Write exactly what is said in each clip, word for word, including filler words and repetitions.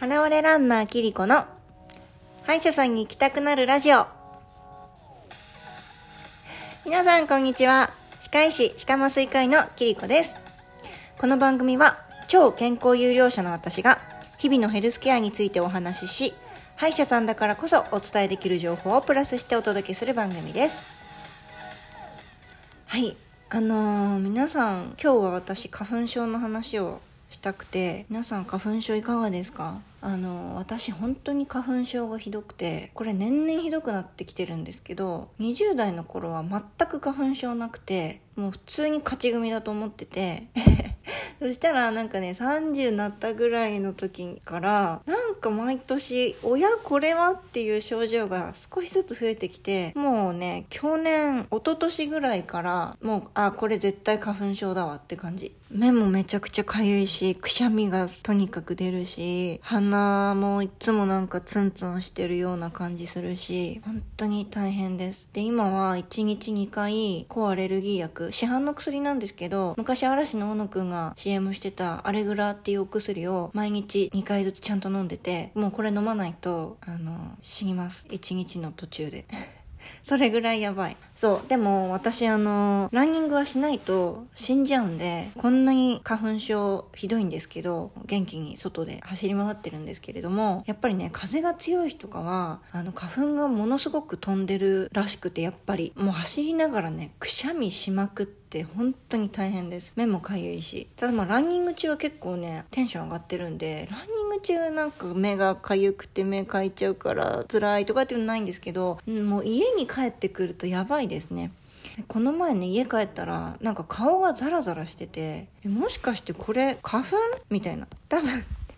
花折れランナーキリコの歯医者さんに行きたくなるラジオ。皆さんこんにちは。歯科医師歯科麻酔科医のキリコです。この番組は超健康有料者の私が日々のヘルスケアについてお話しし、歯医者さんだからこそお伝えできる情報をプラスしてお届けする番組です。はい、あのー、皆さん今日は私花粉症の話をしたくて、皆さん花粉症いかがですか？あの私本当に花粉症がひどくて、これ年々ひどくなってきてるんですけど、にじゅう代の頃は全く花粉症なくて、もう普通に勝ち組だと思っててそしたらなんかね、さんじゅうになったぐらいの時からなんか毎年「おやこれは?」っていう症状が少しずつ増えてきて、もうね去年一昨年ぐらいからもうあこれ絶対花粉症だわって感じ。目もめちゃくちゃかゆいし、くしゃみがとにかく出るし、鼻もいつもなんかツンツンしてるような感じするし、本当に大変です。で今はいちにちにかい抗アレルギー薬、市販の薬なんですけど、昔嵐の小野くんが シーエム してたアレグラっていうお薬を毎日にかいずつちゃんと飲んでて、もうこれ飲まないとあの死にます、いちにちの途中でそれぐらいやばい。そうでも私あのランニングはしないと死んじゃうんで、こんなに花粉症ひどいんですけど元気に外で走り回ってるんですけれども、やっぱりね風が強い日とかはあの花粉がものすごく飛んでるらしくて、やっぱりもう走りながらねくしゃみしまくって本当に大変です。目もかゆいし、ただまあランニング中は結構ねテンション上がってるんで、ランニング中なんか目がかゆくて目かいちゃうから辛いとかっていうのないんですけど、もう家に帰ってくるとやばいですね。この前ね家帰ったらなんか顔がザラザラしてて、もしかしてこれ花粉みたいな、多分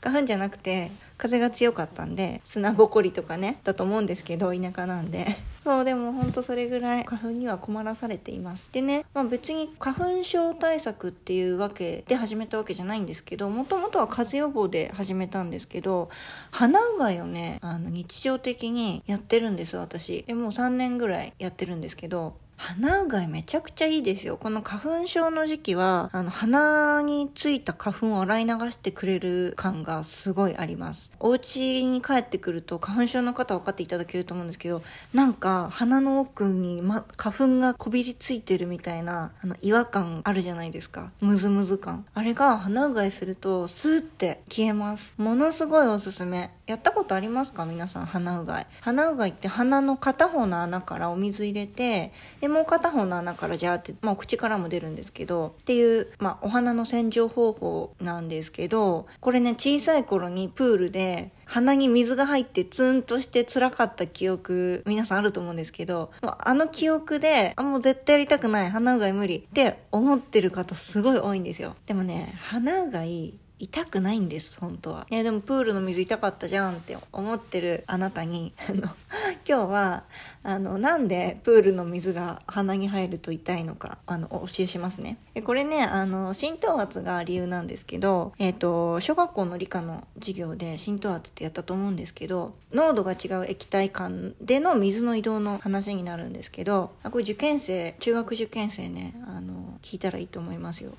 花粉じゃなくて風が強かったんで砂ぼこりとかねだと思うんですけど、田舎なんでそうでも本当それぐらい花粉には困らされています。でね、まあ、別に花粉症対策っていうわけで始めたわけじゃないんですけど、もともとは風邪予防で始めたんですけど、鼻うがいをねあの日常的にやってるんです私。でもうさんねんぐらいやってるんですけど、鼻うがいめちゃくちゃいいですよ。この花粉症の時期はあの鼻についた花粉を洗い流してくれる感がすごいあります。お家に帰ってくると花粉症の方分かっていただけると思うんですけど、なんか鼻の奥に、ま、花粉がこびりついてるみたいなあの違和感あるじゃないですか、ムズムズ感、あれが鼻うがいするとスーって消えます。ものすごいおすすめ。やったことありますか皆さん？鼻うがい。鼻うがいって鼻の片方の穴からお水入れて、でもう片方の穴からジャーって、まあ、口からも出るんですけどっていう、まあ、お鼻の洗浄方法なんですけど、これね小さい頃にプールで鼻に水が入ってツンとして辛かった記憶皆さんあると思うんですけど、あの記憶であもう絶対やりたくない、鼻うがい無理って思ってる方すごい多いんですよ。でもね鼻うがい痛くないんです本当は、ね、でもプールの水痛かったじゃんって思ってるあなたにあの今日はあのなんでプールの水が鼻に入ると痛いのかあのお教えしますね。これねあの浸透圧が理由なんですけど、えーと、小学校の理科の授業で浸透圧ってやったと思うんですけど、濃度が違う液体間での水の移動の話になるんですけど、これ受験生、中学受験生ねあの聞いたらいいと思いますよ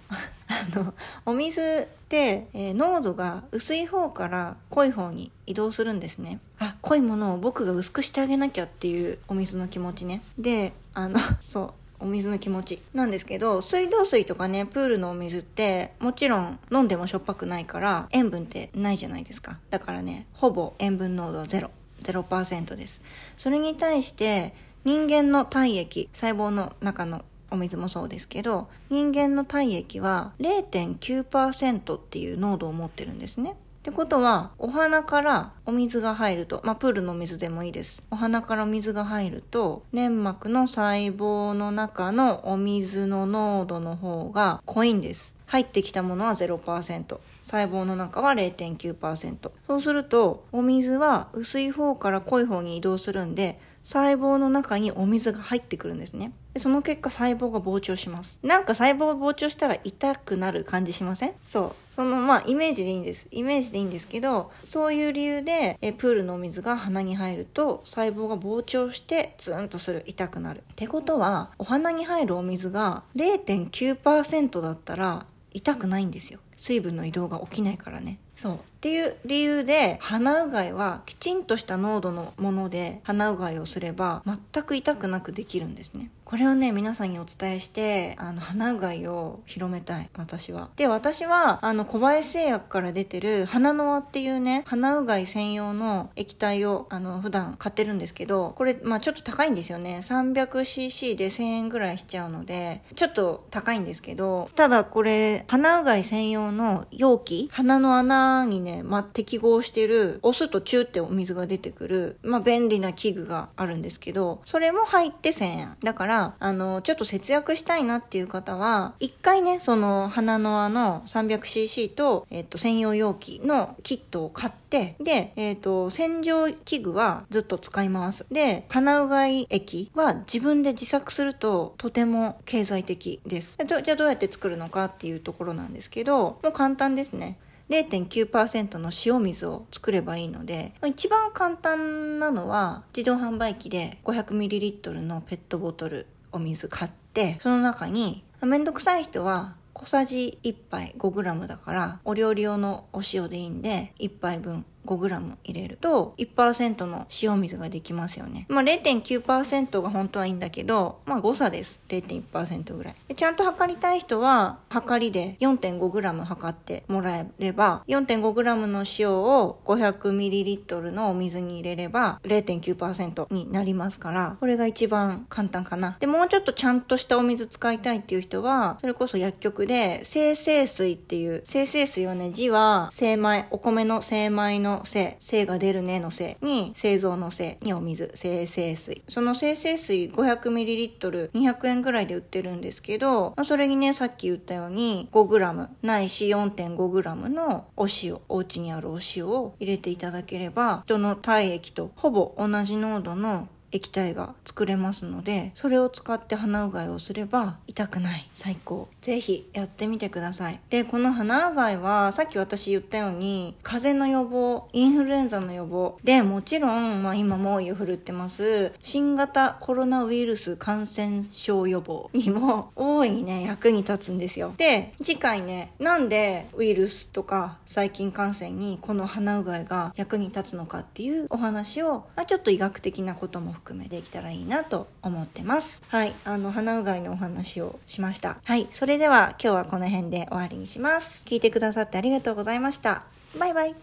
あのお水って、えー、濃度が薄い方から濃い方に移動するんですね。あ、濃いものを僕が薄くしてあげなきゃっていうお水の気持ちね。で、あのそうお水の気持ちなんですけど、水道水とかねプールのお水ってもちろん飲んでもしょっぱくないから塩分ってないじゃないですか。だからねほぼ塩分濃度はゼロ ゼロパーセント です。それに対して人間の体液、細胞の中のお水もそうですけど、人間の体液は ゼロてんきゅうパーセント っていう濃度を持ってるんですね。ってことはお鼻からお水が入ると、まあ、プールの水でもいいです、お鼻からお水が入ると粘膜の細胞の中のお水の濃度の方が濃いんです。入ってきたものは ゼロパーセント、 細胞の中は ゼロてんきゅうパーセント。 そうするとお水は薄い方から濃い方に移動するんで、細胞の中にお水が入ってくるんですね。でその結果細胞が膨張します。なんか細胞が膨張したら痛くなる感じしません？そうそのまあイメージでいいんです、イメージでいいんですけど、そういう理由でえプールのお水が鼻に入ると細胞が膨張してツーンとする、痛くなる。ってことはお鼻に入るお水が ゼロてんきゅうパーセント だったら痛くないんですよ、水分の移動が起きないからね。そうっていう理由で、鼻うがいはきちんとした濃度のもので鼻うがいをすれば全く痛くなくできるんですね。これをね、皆さんにお伝えして、あの、鼻うがいを広めたい、私は。で、私は、あの、小林製薬から出てる、鼻の輪っていうね、鼻うがい専用の液体を、あの、普段買ってるんですけど、これ、まあちょっと高いんですよね。さんびゃくシーシー でせんえんぐらいしちゃうので、ちょっと高いんですけど、ただこれ、鼻うがい専用の容器、鼻の穴にね、まあ、適合してる、押すとチューってお水が出てくる、まあ便利な器具があるんですけど、それも入ってせんえん。だから、あのちょっと節約したいなっていう方は一回ね、その鼻の輪の さんびゃくシーシー と、えっと、専用容器のキットを買って、で、えっと、洗浄器具はずっと使います。で、鼻うがい液は自分で自作するととても経済的です。で、じゃあどうやって作るのかっていうところなんですけど、もう簡単ですね。れいてんきゅうパーセント の塩水を作ればいいので、一番簡単なのは自動販売機で ごひゃくミリリットル のペットボトルお水買って、その中に、めんどくさい人は小さじいっぱい ごグラム だから、お料理用のお塩でいいんでいっぱいぶん ごグラム 入れると いちパーセント の塩水ができますよね。まあ れいてんきゅうパーセント が本当はいいんだけど、まあ誤差です。 れいてんいちパーセント ぐらいで、ちゃんと測りたい人は測りで よんてんごグラム 測ってもらえれば、 よんてんごグラム の塩を ごひゃくミリリットル のお水に入れれば れいてんきゅうパーセント になりますから、これが一番簡単かな。で、もうちょっとちゃんとしたお水使いたいっていう人は、それこそ薬局で精製水っていう、精製水はね、字は精米、お米の精米の精、精が出るねの精に製造の精にお水、精製水、その精製水 ごひゃくミリリットル にひゃくえんぐらいで売ってるんですけど、それにね、さっき言ったように ごグラム ないし よんてんごグラム のお塩、お家にあるお塩を入れていただければ、人の体液とほぼ同じ濃度の液体が作れますので、それを使って鼻うがいをすれば痛くない、最高。ぜひやってみてください。で、この鼻うがいはさっき私言ったように、風邪の予防、インフルエンザの予防で、もちろん、まあ、今猛威を振るってます新型コロナウイルス感染症予防にも大いにね、役に立つんですよ。で、次回ね、なんでウイルスとか細菌感染にこの鼻うがいが役に立つのかっていうお話を、まあ、ちょっと医学的なことも含めできたらいいなと思ってます。はい、あの鼻うがいのお話をしました。はい、それでは今日はこの辺で終わりにします。聞いてくださってありがとうございました。バイバイ。